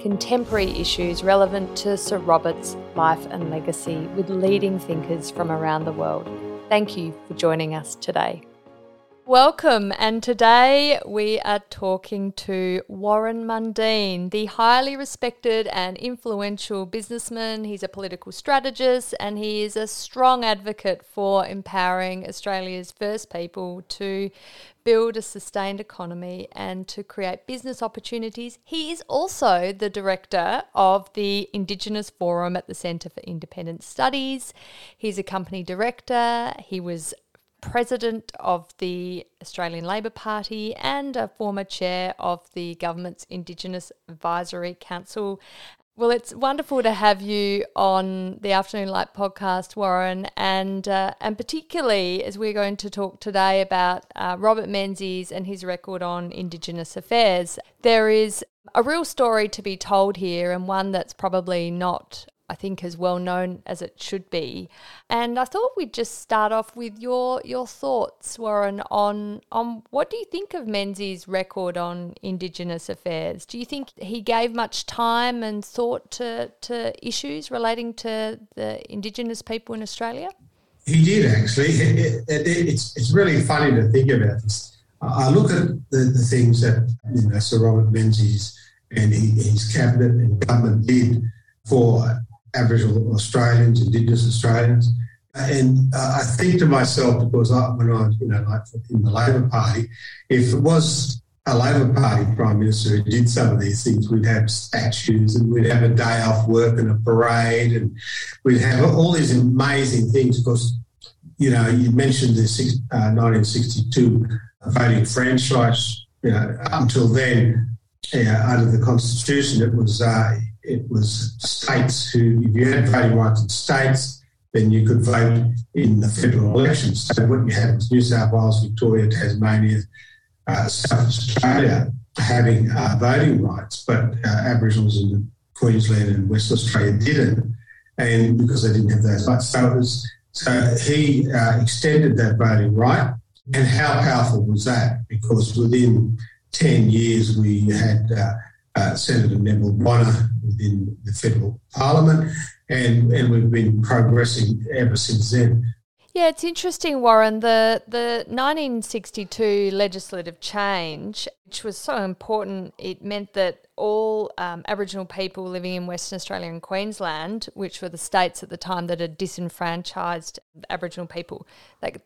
contemporary issues relevant to Sir Robert's life and legacy with leading thinkers from around the world. Thank you for joining us today. Welcome, and today we are talking to Warren Mundine, the highly respected and influential businessman. He's a political strategist and he is a strong advocate for empowering Australia's first people to build a sustained economy and to create business opportunities. He is also the director of the Indigenous Forum at the Centre for Independent Studies. He's a company director. He was president of the Australian Labor Party and a former chair of the government's Indigenous Advisory Council. Well, it's wonderful to have you on the Afternoon Light podcast, Warren, and particularly as we're going to talk today about Robert Menzies and his record on Indigenous affairs. There is a real story to be told here, and one that's probably not, I think, as well known as it should be. And I thought we'd just start off with your thoughts, Warren, on what do you think of Menzies' record on Indigenous affairs? Do you think he gave much time and thought to issues relating to the Indigenous people in Australia? He did, actually. It's really funny to think about this. I look at the things that Sir Robert Menzies and his cabinet and government did for Aboriginal Australians, Indigenous Australians, and I think to myself, because when I was in the Labor Party, if it was a Labor Party Prime Minister who did some of these things, we'd have statues and we'd have a day off work and a parade, and we'd have all these amazing things. Of course, you mentioned the 1962 voting franchise. Until then, under the Constitution, it was states who, if you had voting rights in states, then you could vote in the federal elections. So what you had was New South Wales, Victoria, Tasmania, South Australia having voting rights, but Aboriginals in Queensland and West Australia didn't, and because they didn't have those rights. So he extended that voting right, and how powerful was that? Because within 10 years we had Senator Neville Bonner within the federal parliament, and we've been progressing ever since then. Yeah, it's interesting, Warren, the 1962 legislative change, which was so important. It meant that all Aboriginal people living in Western Australia and Queensland, which were the states at the time that had disenfranchised Aboriginal people,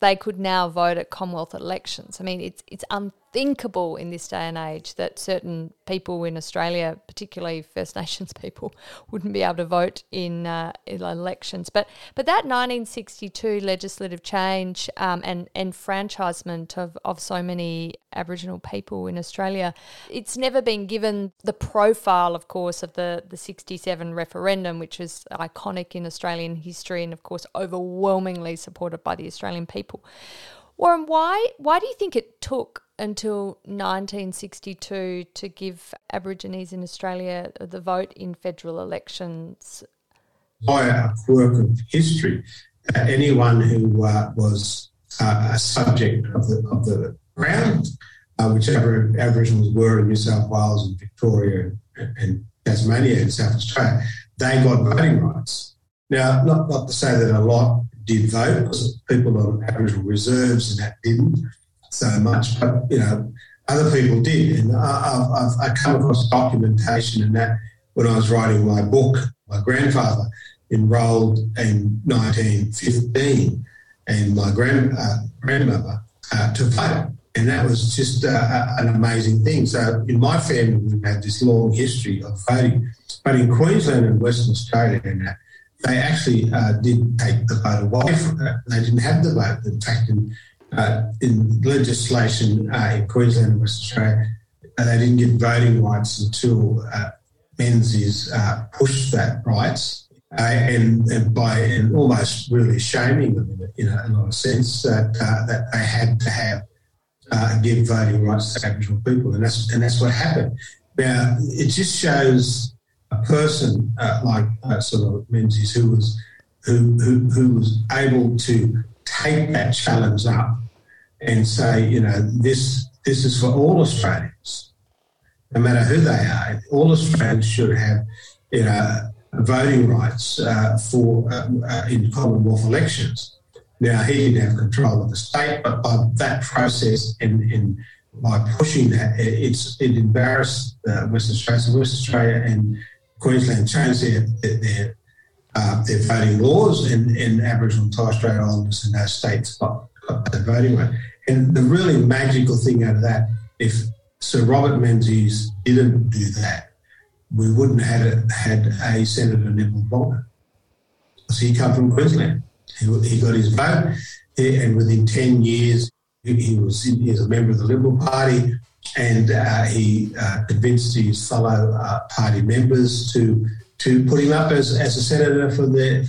they could now vote at Commonwealth elections. I mean, it's unthinkable in this day and age that certain people in Australia, particularly First Nations people, wouldn't be able to vote in elections. But that 1962 legislative change and enfranchisement of so many Aboriginal people in Australia, it's never been given the profile, of course, of the 67 referendum, which is iconic in Australian history and, of course, overwhelmingly supported by the Australian people. Warren, why do you think it took until 1962 to give Aborigines in Australia the vote in federal elections? By a quirk of history, anyone who was a subject of the Crown, which Aboriginals were in New South Wales and Victoria and Tasmania and South Australia, they got voting rights. Now, not to say that a lot did vote, because people on Aboriginal reserves and that didn't so much, but, other people did. And I've come across documentation and that when I was writing my book. My grandfather enrolled in 1915 and my grandmother to vote. And that was just an amazing thing. So in my family, we've had this long history of voting. But in Queensland and Western Australia, they actually did take the vote away from it. They didn't have the vote. In fact, in legislation in Queensland and Western Australia, they didn't get voting rights until Menzies pushed that rights and almost really shaming them in a lot of sense that they had to give voting rights to Aboriginal people, and that's what happened. Now it just shows a person like Menzies who was able to take that challenge up and say, this is for all Australians, no matter who they are. All Australians should have voting rights for in Commonwealth elections. Now, he didn't have control of the state, but by that process and by pushing that, it embarrassed Western Australia. So Western Australia and Queensland changed their voting laws, and Aboriginal and Torres Strait Islanders in those states got the voting right. And the really magical thing out of that, if Sir Robert Menzies didn't do that, we wouldn't have had a Senator Neville Bonner, because he came from Queensland. He got his vote, and within 10 years, he was a member of the Liberal Party, and he convinced his fellow party members to put him up as a senator for the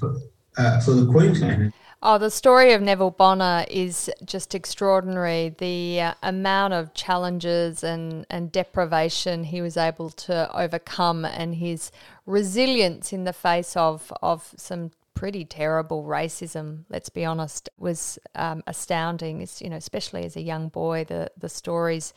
Queensland. Oh, the story of Neville Bonner is just extraordinary. The amount of challenges and deprivation he was able to overcome, and his resilience in the face of some pretty terrible racism, let's be honest, was astounding. It's, especially as a young boy, the stories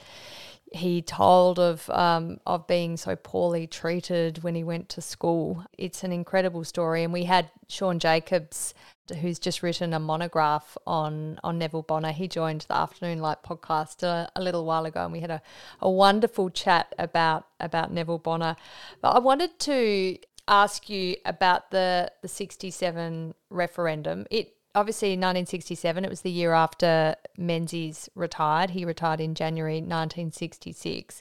he told of being so poorly treated when he went to school. It's an incredible story. And we had Sean Jacobs, who's just written a monograph on Neville Bonner. He joined the Afternoon Light podcast a little while ago, and we had a wonderful chat about Neville Bonner. But I wanted to ask you about the 67 referendum. It obviously, in 1967, it was the year after Menzies retired. He retired in January 1966.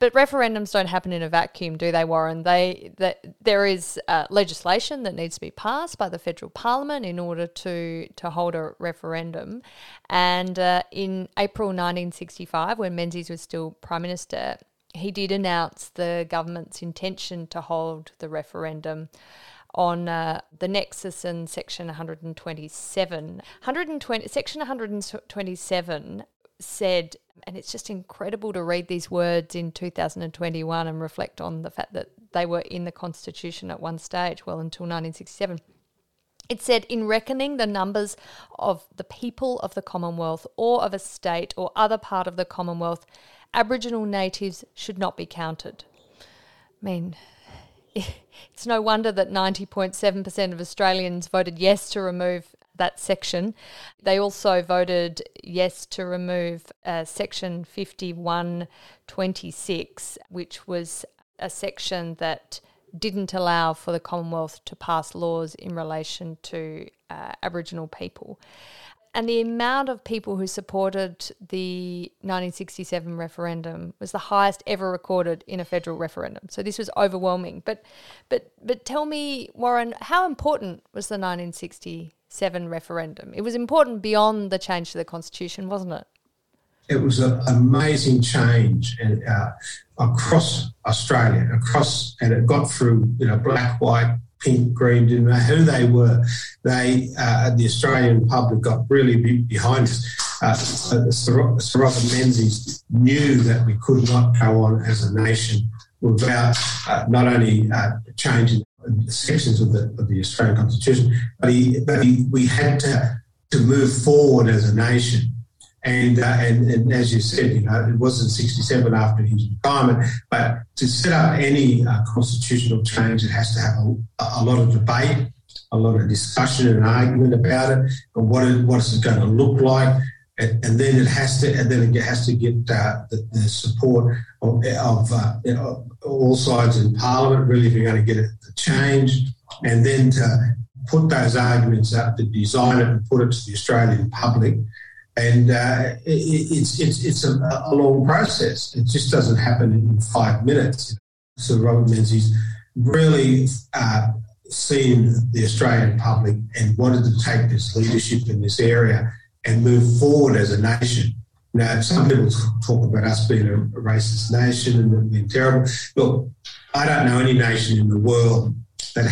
But referendums don't happen in a vacuum, do they, Warren? There is legislation that needs to be passed by the federal parliament in order to hold a referendum. And in April 1965, when Menzies was still Prime Minister, he did announce the government's intention to hold the referendum on the nexus and Section 127. Section 127 said, and it's just incredible to read these words in 2021 and reflect on the fact that they were in the Constitution at one stage, well, until 1967. It said, in reckoning the numbers of the people of the Commonwealth or of a state or other part of the Commonwealth, Aboriginal natives should not be counted. I mean, it's no wonder that 90.7% of Australians voted yes to remove that section. They also voted yes to remove Section 5126, which was a section that didn't allow for the Commonwealth to pass laws in relation to Aboriginal people. And the amount of people who supported the 1967 referendum was the highest ever recorded in a federal referendum. So this was overwhelming. But tell me, Warren, how important was the 1967 referendum? It was important beyond the change to the Constitution, wasn't it? It was an amazing change across Australia, and it got through, black, white, pink, green, didn't know who they were. The Australian public got really behind us. Sir Robert Menzies knew that we could not go on as a nation without not only changing sections of the Australian Constitution, but we had to move forward as a nation. And as you said, it wasn't 67 after his retirement, but to set up any constitutional change, it has to have a lot of debate, a lot of discussion and argument about it, and what is it going to look like, and then it has to get the support of all sides in Parliament, really, if you're going to get the change, and then to put those arguments up, to design it and put it to the Australian public. And it's a long process. It just doesn't happen in 5 minutes. So Robert Menzies really seen the Australian public and wanted to take this leadership in this area and move forward as a nation. Now, some people talk about us being a racist nation and being terrible. Look, I don't know any nation in the world that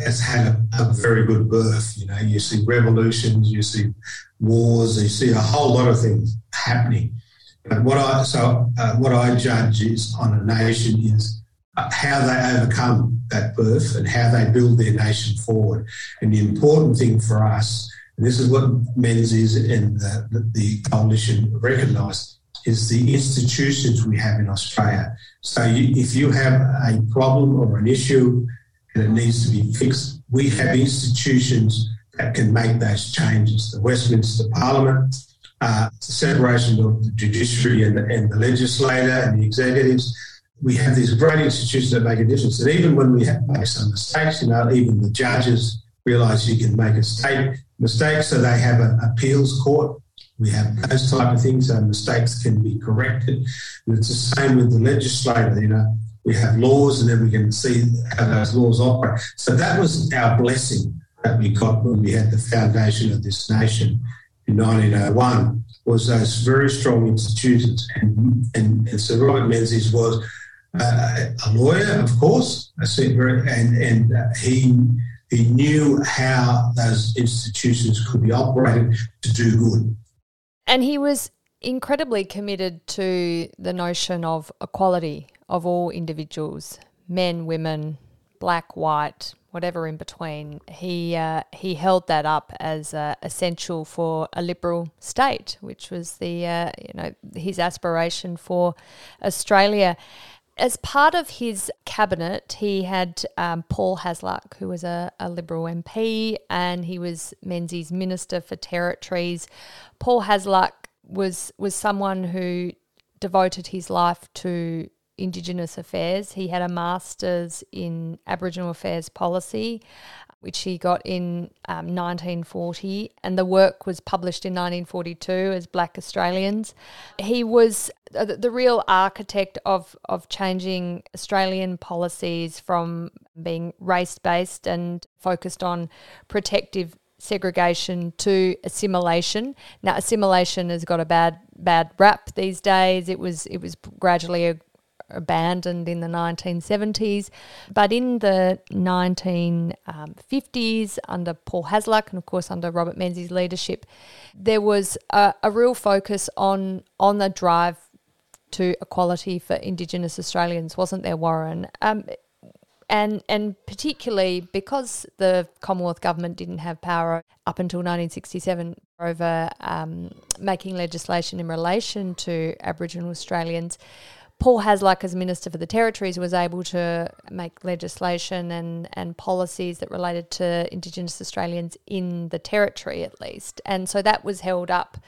has had a very good birth. You know, you see revolutions, you see wars, you see a whole lot of things happening. But what I judge is on a nation is how they overcome that birth and how they build their nation forward. And the important thing for us, and this is what Menzies and the coalition recognised, is the institutions we have in Australia. So if you have a problem or an issue and it needs to be fixed, we have institutions that can make those changes. The Westminster Parliament, the separation of the judiciary and the legislator and the executives. We have these great institutions that make a difference. And even when we make some mistakes, you know, even the judges realise you can make a mistake, so they have an appeals court. We have those type of things, so mistakes can be corrected. And it's the same with the legislator, you know. We have laws and then we can see how those laws operate. So that was our blessing that we got when we had the foundation of this nation in 1901, was those very strong institutions. And so Robert Menzies was a lawyer, of course, and he knew how those institutions could be operated to do good. And he was incredibly committed to the notion of equality of all individuals, men, women, black, white, whatever in between. He held that up as essential for a liberal state, which was the his aspiration for Australia. As part of his cabinet, he had Paul Hasluck, who was a Liberal MP, and he was Menzies' Minister for Territories. Paul Hasluck was someone who devoted his life to Indigenous affairs. He had a Master's in Aboriginal Affairs Policy, which he got in 1940, and the work was published in 1942 as Black Australians. He was the real architect of changing Australian policies from being race-based and focused on protective segregation to assimilation. Now, assimilation has got a bad rap these days. It was gradually abandoned in the 1970s, but in the 1950s, under Paul Hasluck and of course under Robert Menzies' leadership, there was a real focus on the drive to equality for Indigenous Australians, wasn't there, Warren? And particularly because the Commonwealth government didn't have power up until 1967 over making legislation in relation to Aboriginal Australians, Paul Hasluck, as Minister for the Territories, was able to make legislation and policies that related to Indigenous Australians in the Territory, at least. And so that was held up,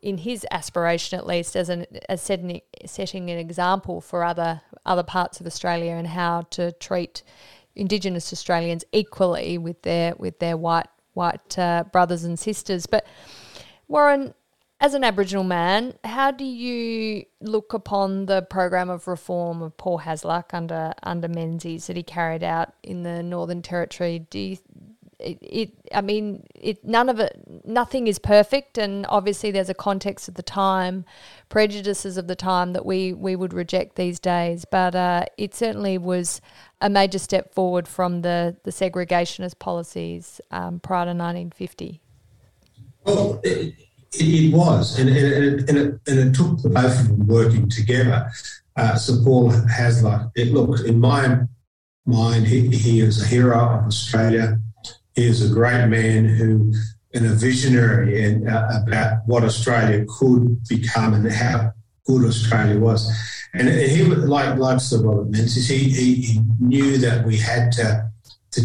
in his aspiration at least, as setting an example for other parts of Australia and how to treat Indigenous Australians equally with their white brothers and sisters. But Warren, as an Aboriginal man, how do you look upon the program of reform of Paul Hasluck under Menzies that he carried out in the Northern Territory? Nothing is perfect, and obviously there's a context of the time, prejudices of the time that we would reject these days. But it certainly was a major step forward from the segregationist policies prior to 1950. Well, it was, and it took the both of them working together. So Paul Hasluck, in my mind, he is a hero of Australia. He is a great man and a visionary about what Australia could become and how good Australia was. And he, like Sir Robert Menzies, he knew that we had to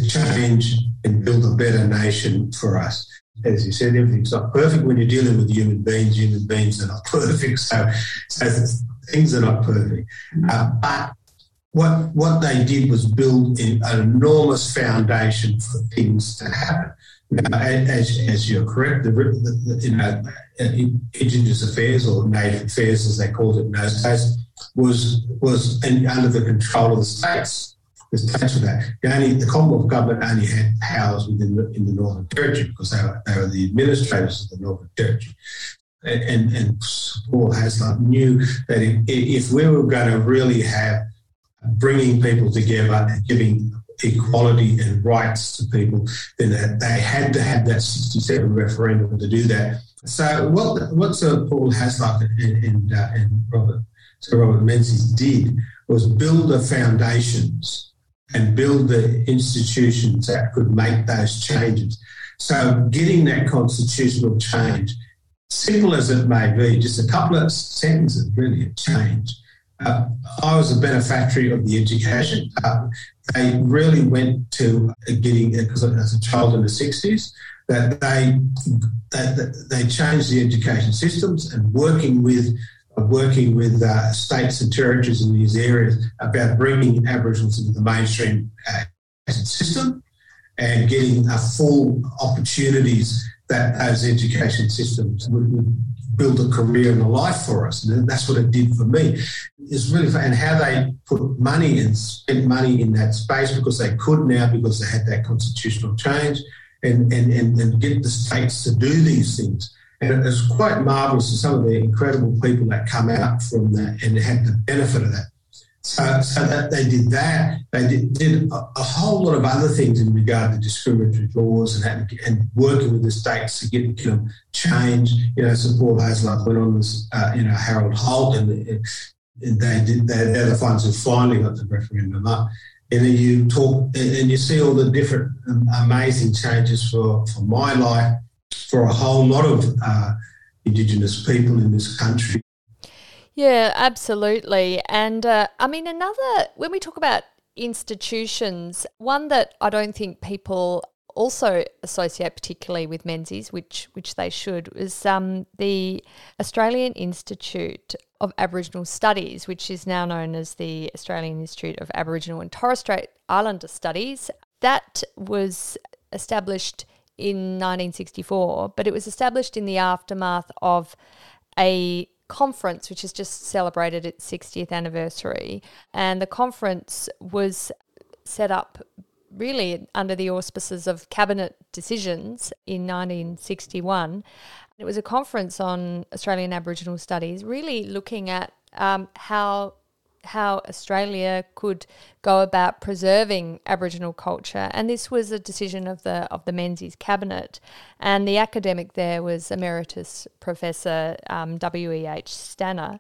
change and build a better nation for us. As you said, everything's not perfect when you're dealing with human beings. Human beings are not perfect, so things are not perfect. But what they did was build an enormous foundation for things to happen. Now, as you're correct, Indigenous Affairs, or Native Affairs as they called it in those days, was under the control of the states. The Commonwealth government only had powers within in the Northern Territory because they were the administrators of the Northern Territory. And Paul Hasluck knew that if we were going to really have bringing people together and giving equality and rights to people, then they had to have that 67 referendum to do that. So what Sir Paul Hasluck and Robert Menzies did was build the foundations and build the institutions that could make those changes. So getting that constitutional change, simple as it may be, just a couple of sentences really a change. I was a benefactor of the education department. They really went to getting, because as a child in the 60s, that they changed the education systems and working with states and territories in these areas about bringing Aboriginals into the mainstream system and getting a full opportunities that those education systems would build a career and a life for us. And that's what it did for me. It's really fun. And how they put money and spent money in that space because they could now, because they had that constitutional change and get the states to do these things. And it's quite marvellous to some of the incredible people that come out from that and had the benefit of that. So that they did that. They did a whole lot of other things in regard to discriminatory laws and working with the states to get them changed. You know, Sir Paul Hasluck went on with Harold Holt, and they're the ones who finally got the referendum up. And then you talk and you see all the different amazing changes for my life, for a whole lot of Indigenous people in this country. Yeah, absolutely. And when we talk about institutions, one that I don't think people also associate particularly with Menzies, which they should, is the Australian Institute of Aboriginal Studies, which is now known as the Australian Institute of Aboriginal and Torres Strait Islander Studies. That was established in 1964, but it was established in the aftermath of a conference which has just celebrated its 60th anniversary, and the conference was set up really under the auspices of cabinet decisions in 1961. It was a conference on Australian Aboriginal Studies, really looking at how Australia could go about preserving Aboriginal culture, and this was a decision of the Menzies cabinet, and the academic there was Emeritus Professor W. E. H. Stanner,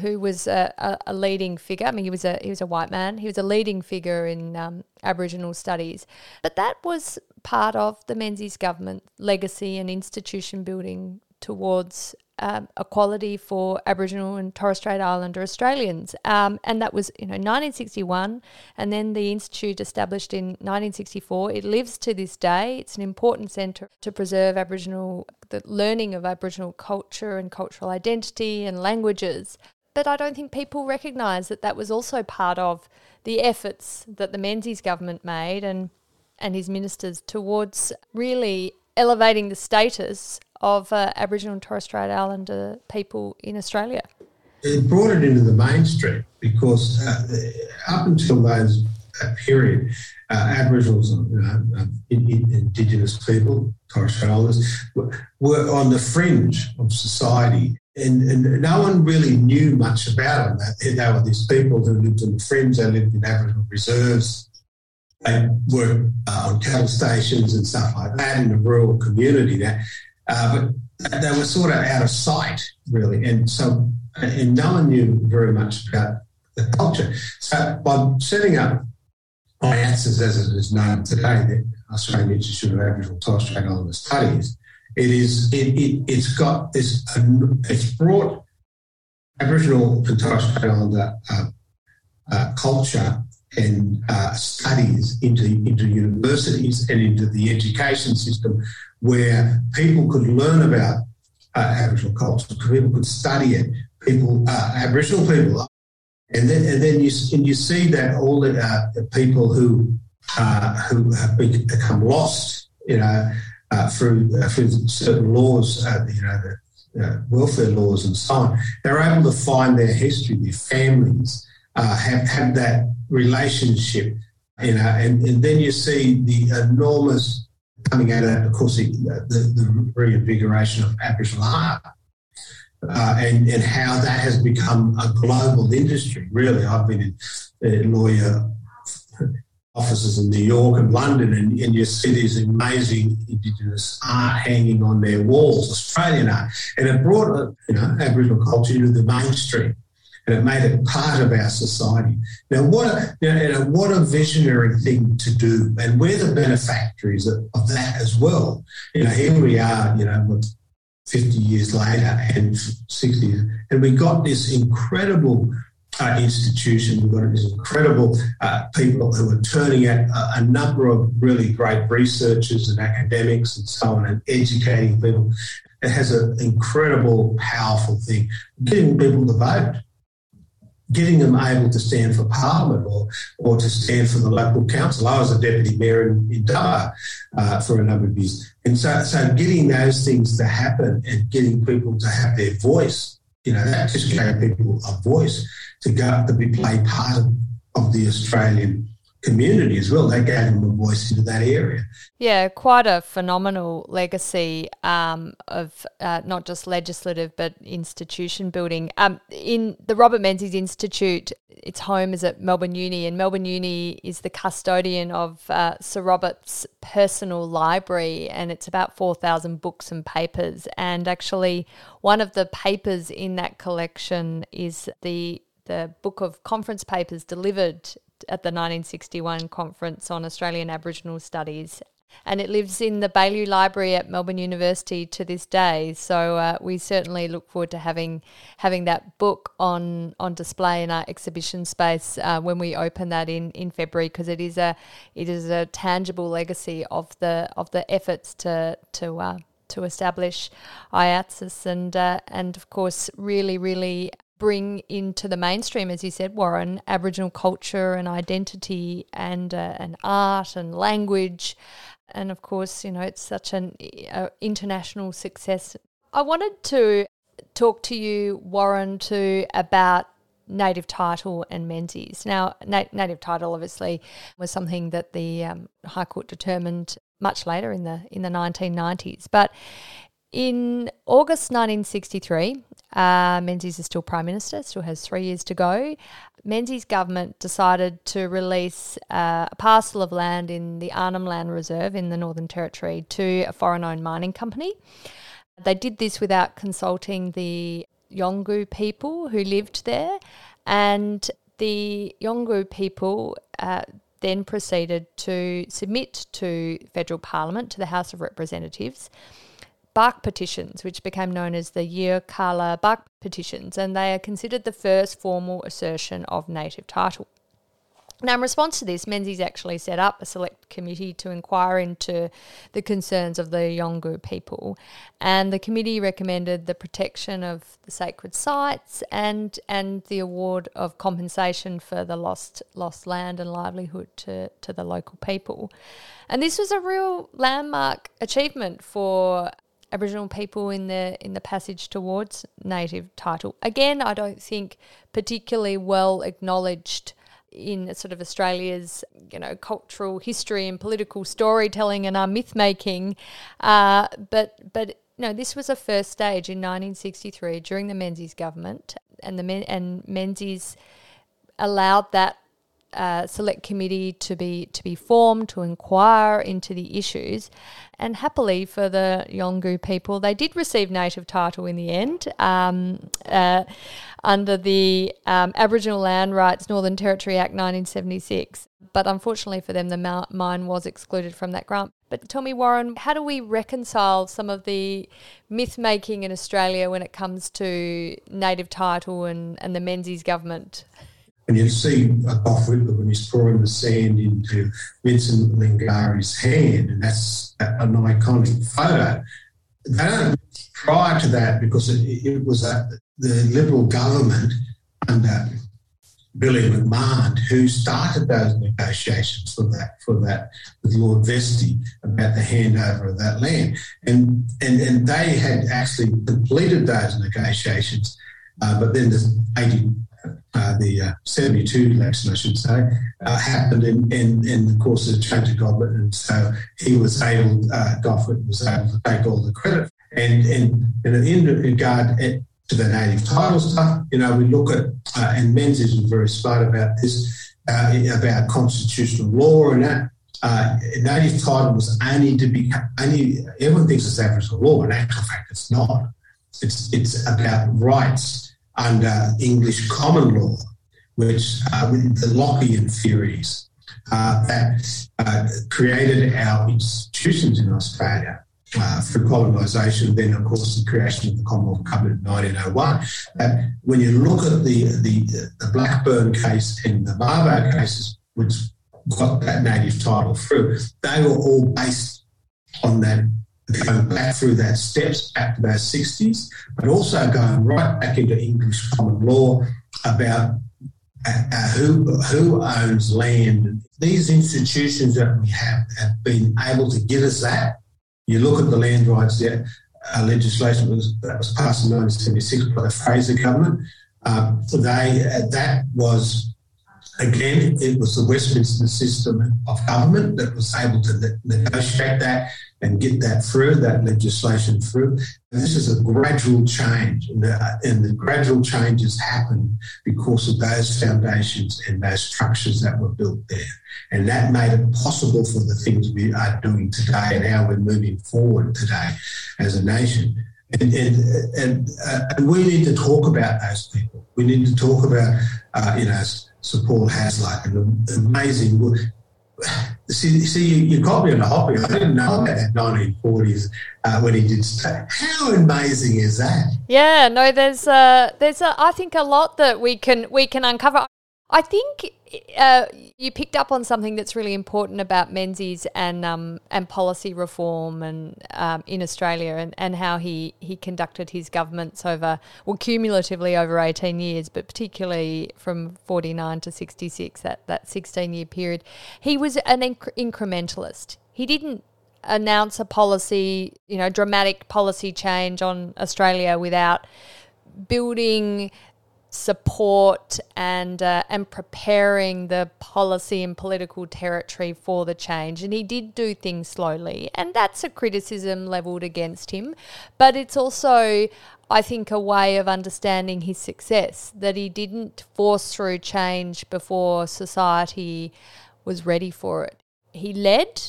who was a leading figure. I mean, he was a white man. He was a leading figure in Aboriginal studies, but that was part of the Menzies government legacy and institution building towards equality for Aboriginal and Torres Strait Islander Australians. And that was 1961, and then the Institute established in 1964. It lives to this day. It's an important centre to preserve the learning of Aboriginal culture and cultural identity and languages. But I don't think people recognise that was also part of the efforts that the Menzies government made and his ministers towards really elevating the status of Aboriginal and Torres Strait Islander people in Australia. It brought it into the mainstream because up until that period, Aboriginals and Indigenous people, Torres Strait Islanders, were on the fringe of society, and no one really knew much about them. They were these people who lived on the fringe. They lived in Aboriginal reserves. They worked on cattle stations and stuff like that in a rural community. But they were sort of out of sight, really, and no one knew very much about the culture. So by setting up IATSS, as it is known today, the Australian Institute of Aboriginal and Torres Strait Islander Studies, it's brought Aboriginal and Torres Strait Islander culture and studies into universities and into the education system, where people could learn about Aboriginal culture, people could study it, Aboriginal people, and then you see that all the people who have become lost, through certain laws, the welfare laws and so on, they're able to find their history, their families. Have that relationship, and then you see the enormous coming out of that, of course, the reinvigoration of Aboriginal art and how that has become a global industry, really. I've been a lawyer offices in New York and London and your cities, amazing Indigenous art hanging on their walls, Australian art. And it brought, you know, Aboriginal culture into the mainstream and it made it part of our society. Now, what a visionary thing to do. And we're the benefactors of that as well. You know, here we are, you know, 50 years later and 60 years, and we got this incredible institution. We've got these incredible people who are turning out a number of really great researchers and academics and so on and educating people. It has an incredible, powerful thing. Getting people to vote, getting them able to stand for parliament or to stand for the local council. I was a deputy mayor in Darra for a number of years. And so getting those things to happen and getting people to have their voice, you know, that just gave people a voice to go to be played part of the Australian community as well. That gave them a voice into that area. Yeah, quite a phenomenal legacy of not just legislative but institution building. In the Robert Menzies Institute, its home is at Melbourne Uni, and Melbourne Uni is the custodian of Sir Robert's personal library, and it's about 4,000 books and papers. And actually, one of the papers in that collection is the book of conference papers delivered at the 1961 conference on Australian Aboriginal Studies, and it lives in the Baillieu Library at Melbourne University to this day. So we certainly look forward to having that book on display in our exhibition space when we open that in February, because it is a tangible legacy of the efforts to establish IATSIS and of course really bring into the mainstream, as you said, Warren, Aboriginal culture and identity and art and language. And, of course, you know, it's such an international success. I wanted to talk to you, Warren, about Native Title and Menzies. Now, Native Title obviously was something that the High Court determined much later in the 1990s. But in August 1963, Menzies is still Prime Minister, still has 3 years to go. Menzies' government decided to release a parcel of land in the Arnhem Land Reserve in the Northern Territory to a foreign-owned mining company. They did this without consulting the Yolngu people who lived there, and the Yolngu people then proceeded to submit to federal parliament, to the House of Representatives, bark petitions, which became known as the Yirrkala Kala Bark petitions, and they are considered the first formal assertion of native title. Now, in response to this, Menzies actually set up a select committee to inquire into the concerns of the Yolngu people, and the committee recommended the protection of the sacred sites and the award of compensation for the lost land and livelihood to the local people. And this was a real landmark achievement for Aboriginal people in the passage towards native title. Again, I don't think particularly well acknowledged in sort of Australia's, you know, cultural history and political storytelling and our myth making, but no, this was a first stage in 1963 during the Menzies government, and Menzies allowed that select committee to be formed to inquire into the issues, and happily for the Yolngu people, they did receive native title in the end under the Aboriginal Land Rights Northern Territory Act 1976. But unfortunately for them, the mine was excluded from that grant. But tell me, Warren, how do we reconcile some of the myth-making in Australia when it comes to native title and the Menzies government? And you see Gough Whitlam when he's pouring the sand into Vincent Lingari's hand, and that's an iconic photo. They don't prior to that, because it was the Liberal government under Billy McMahon who started those negotiations for that with Lord Vestey about the handover of that land, and they had actually completed those negotiations, but then the 72 election, I should say, happened in the course of the change of government, and so he was able, Gough Whitlam was able to take all the credit. And in regard to the native title stuff, you know, we look at, and Menzies was very smart about this, about constitutional law and that. Native title was only to be everyone thinks it's Aboriginal law. In actual fact, it's not. It's about rights under English common law, which with the Lockean theories that created our institutions in Australia through colonisation. Then, of course, the creation of the Commonwealth Covenant in 1901. When you look at the Blackburn case and the Mabo cases, which got that native title through, they were all based on that, going back through that steps back to those 60s, but also going right back into English common law about who owns land. These institutions that we have been able to give us that. You look at the land rights legislation that was passed in 1976 by the Fraser government. That was... Again, it was the Westminster system of government that was able to negotiate that and get that through, that legislation through. And this is a gradual change, and the gradual changes happen because of those foundations and those structures that were built there. And that made it possible for the things we are doing today and how we're moving forward today as a nation. And we need to talk about those people. We need to talk about, Sir Paul Hasluck, an amazing book. You caught me on a hobby. I didn't know about that 1940s when he did stuff. How amazing is that? Yeah, no, there's I think a lot that we can uncover. I think you picked up on something that's really important about Menzies and policy reform and in Australia and how he conducted his governments cumulatively over 18 years, but particularly from 49 to 66, that 16-year period. He was an incrementalist. He didn't announce a policy, dramatic policy change on Australia without building support and preparing the policy and political territory for the change. And he did do things slowly, and that's a criticism levelled against him. But it's also, I think, a way of understanding his success, that he didn't force through change before society was ready for it. He led.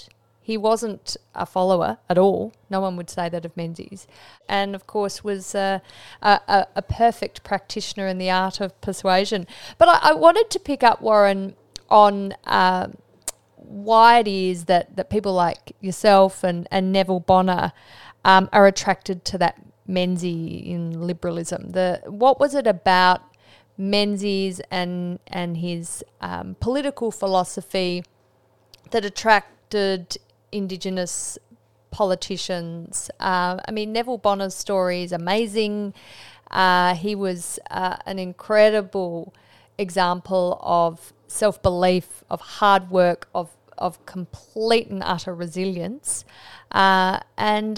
He wasn't a follower at all. No one would say that of Menzies. And, of course, was a perfect practitioner in the art of persuasion. But I wanted to pick up, Warren, on why it is that people like yourself and Neville Bonner are attracted to that Menzies liberalism. What was it about Menzies and his political philosophy that attracted Indigenous politicians? Neville Bonner's story is amazing. He was an incredible example of self-belief, of hard work, of complete and utter resilience. And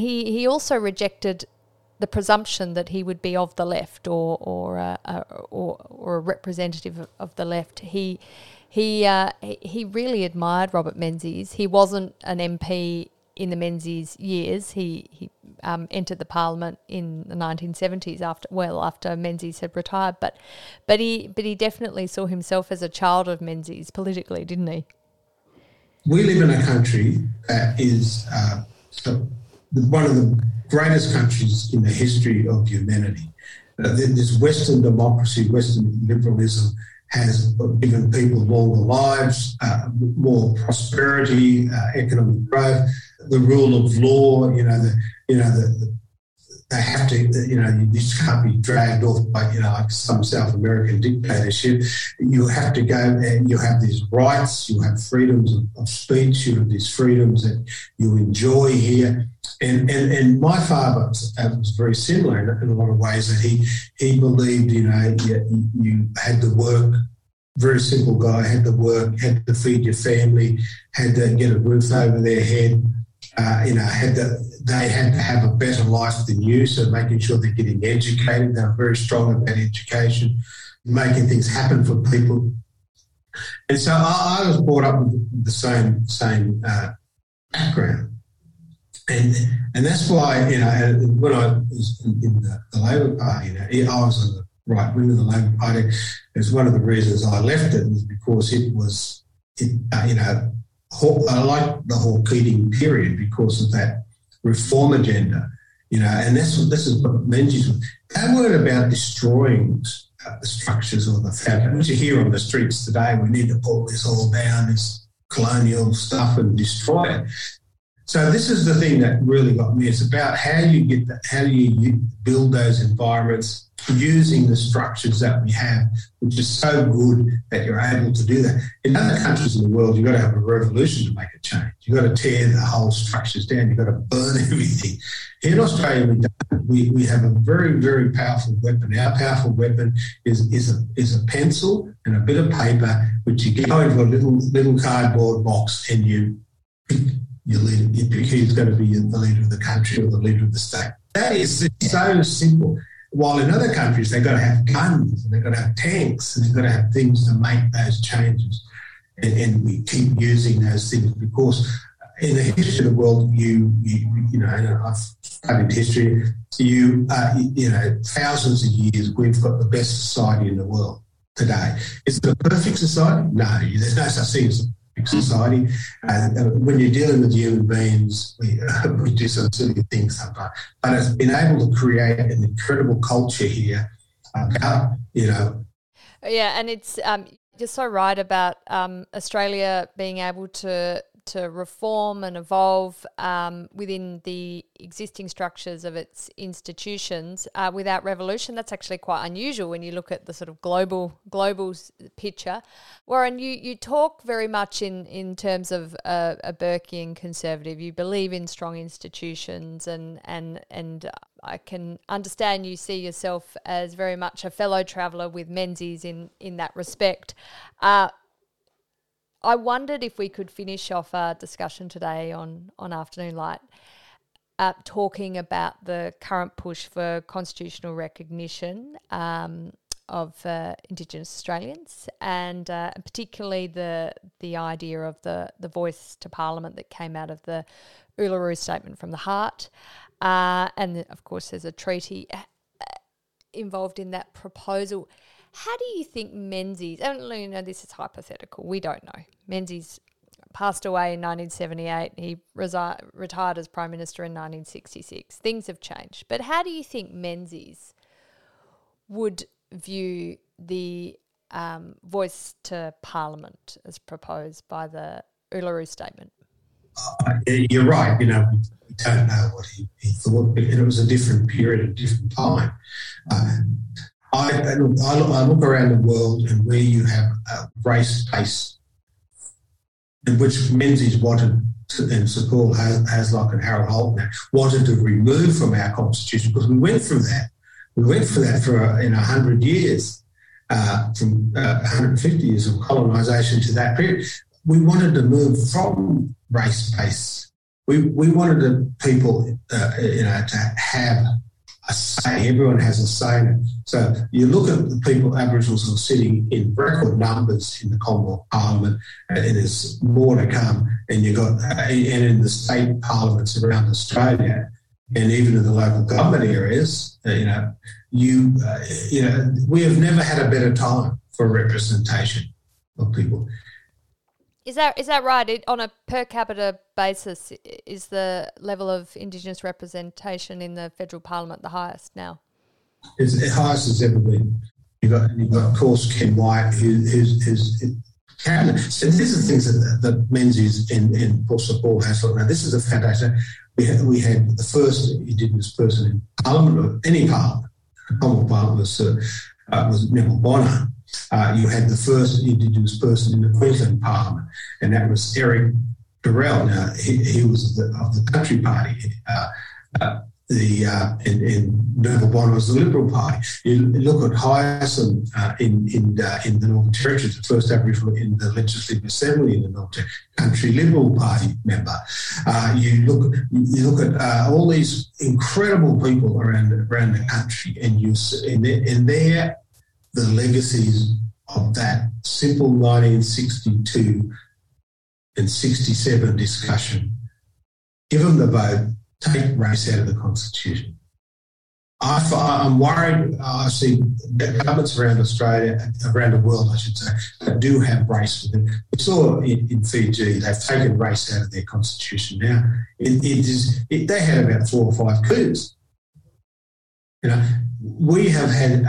he also rejected the presumption that he would be of the left or a representative of the left. He really admired Robert Menzies. He wasn't an MP in the Menzies years. He entered the Parliament in the 1970s after Menzies had retired. But he definitely saw himself as a child of Menzies politically, didn't he? We live in a country that is one of the greatest countries in the history of humanity. This Western democracy, Western liberalism, has given people longer lives, more prosperity, economic growth, the rule of law. They have to. You just can't be dragged off by like some South American dictatorship. You have to go, and you have these rights, you have freedoms of speech, you have these freedoms that you enjoy here. And my father was very similar in a lot of ways, that he believed, you had to work, very simple guy, had to work, had to feed your family, had to get a roof over their head, they had to have a better life than you, so making sure they're getting educated. They were very strong about education, making things happen for people. And so I was brought up with the same background. And that's why, when I was in the Labor Party, I was on the right wing of the Labor Party. It's one of the reasons I left it was because it was, I liked the whole Keating period because of that reform agenda, and this is what Menzies was. They weren't about destroying the structures or the fabric, which you hear on the streets today. We need to pull this all down, this colonial stuff, and destroy it. So this is the thing that really got me. It's about how you get that, how you build those environments using the structures that we have, which is so good that you're able to do that. In other countries in the world, you've got to have a revolution to make a change. You've got to tear the whole structures down. You've got to burn everything. Here in Australia, we don't. We have a very, very powerful weapon. Our powerful weapon is a pencil and a bit of paper, which you go into a little cardboard box and you pick who's going to be the leader of the country or the leader of the state. That is so simple. While in other countries, they've got to have guns and they've got to have tanks and they've got to have things to make those changes. And we keep using those things because in the history of the world, I've studied history, thousands of years, we've got the best society in the world today. Is it a perfect society? No, there's no such thing as society. And when you're dealing with human beings, we do some silly things sometimes. But it's been able to create an incredible culture here about. Yeah, and it's you're so right about Australia being able to reform and evolve within the existing structures of its institutions without revolution. That's actually quite unusual when you look at the sort of global picture. Warren, you talk very much in terms of a Burkean conservative. You believe in strong institutions and I can understand you see yourself as very much a fellow traveller with Menzies in that respect. I wondered if we could finish off our discussion today on Afternoon Light talking about the current push for constitutional recognition of Indigenous Australians and particularly the idea of the voice to Parliament that came out of the Uluru Statement from the Heart. And, of course, there's a treaty involved in that proposal. How do you think Menzies, this is hypothetical, we don't know. Menzies passed away in 1978. He retired as Prime Minister in 1966. Things have changed. But how do you think Menzies would view the voice to Parliament as proposed by the Uluru Statement? You're right, we don't know what he thought, but it was a different period, a different time. I look around the world and where you have a race-based, which Menzies wanted, and Sir Paul Hasluck and Harold Holt wanted to remove from our constitution because we went through that. We went through that for 100 years, from 150 years of colonisation to that period. We wanted to move from race-based. We wanted the people, to have a say. Everyone has a say in it. So you look at the people, Aboriginals who are sitting in record numbers in the Commonwealth Parliament, and there's more to come. And you got and in the state parliaments around Australia, and even in the local government areas, we have never had a better time for representation of people. Is that right? On a per capita basis, is the level of Indigenous representation in the federal parliament the highest now? It's the highest it's ever been. You've got of course, Ken Wyatt, who's cabinet. So these are things that Menzies and also Paul Hasluck. Now, this is a foundation. We had the first Indigenous person in parliament, or any parliament, Commonwealth Parliament, was Neville Bonner. You had the first Indigenous person in the Queensland Parliament, and that was Eric Burrell. Now, he was of the Country Party, and Neville Bonner was the Liberal Party. You look at Hyacinth in the Northern Territory, the first Aboriginal in the Legislative Assembly in the Northern Territory, Country Liberal Party member. You look at all these incredible people around the country, and they're the legacies of that simple 1962 and 67 discussion. Give them the vote, take race out of the Constitution. I'm worried. I see governments around Australia, around the world, I should say, that do have race with them. We saw in Fiji, they've taken race out of their constitution now. They had about 4 or 5 coups. You know, we have had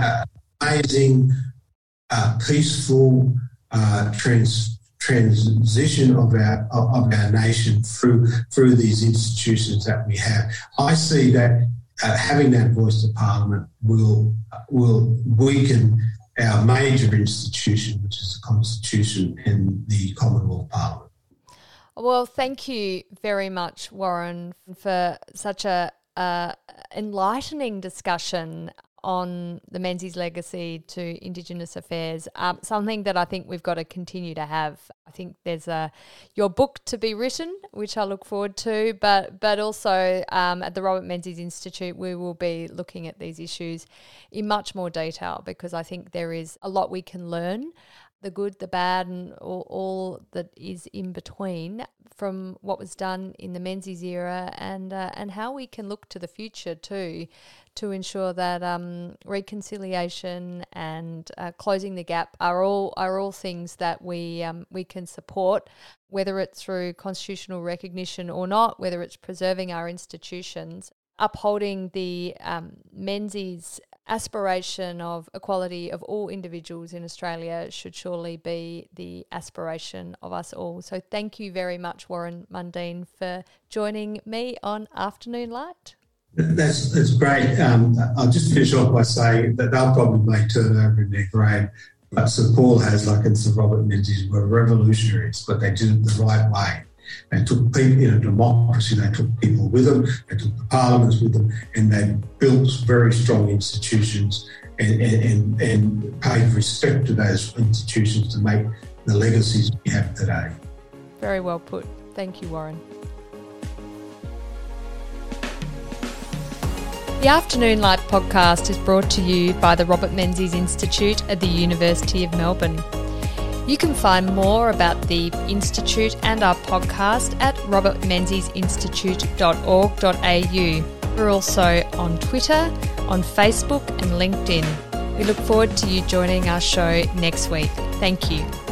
amazing, peaceful transition of our nation through these institutions that we have. I see that. Having that voice to Parliament will weaken our major institution, which is the Constitution and the Commonwealth Parliament. Well, thank you very much, Warren, for such a enlightening discussion on the Menzies legacy to Indigenous affairs, something that I think we've got to continue to have. I think there's your book to be written, which I look forward to, but also at the Robert Menzies Institute we will be looking at these issues in much more detail, because I think there is a lot we can learn, the good, the bad, and all that is in between, from what was done in the Menzies era, and how we can look to the future too, to ensure that reconciliation and closing the gap are all things that we can support, whether it's through constitutional recognition or not, whether it's preserving our institutions, upholding the Menzies aspiration of equality of all individuals in Australia should surely be the aspiration of us all. So thank you very much, Warren Mundine, for joining me on Afternoon Light. That's great. I'll just finish off by saying that they'll probably make turnover in their grave, but Sir Paul Hasluck and Sir Robert Menzies were revolutionaries, but they did it the right way. They took people in a democracy, they took people with them, they took the parliaments with them, and they built very strong institutions and paid respect to those institutions to make the legacies we have today. Very well put. Thank you, Warren. The Afternoon Light podcast is brought to you by the Robert Menzies Institute at the University of Melbourne. You can find more about the Institute and our podcast at robertmenziesinstitute.org.au. We're also on Twitter, on Facebook and LinkedIn. We look forward to you joining our show next week. Thank you.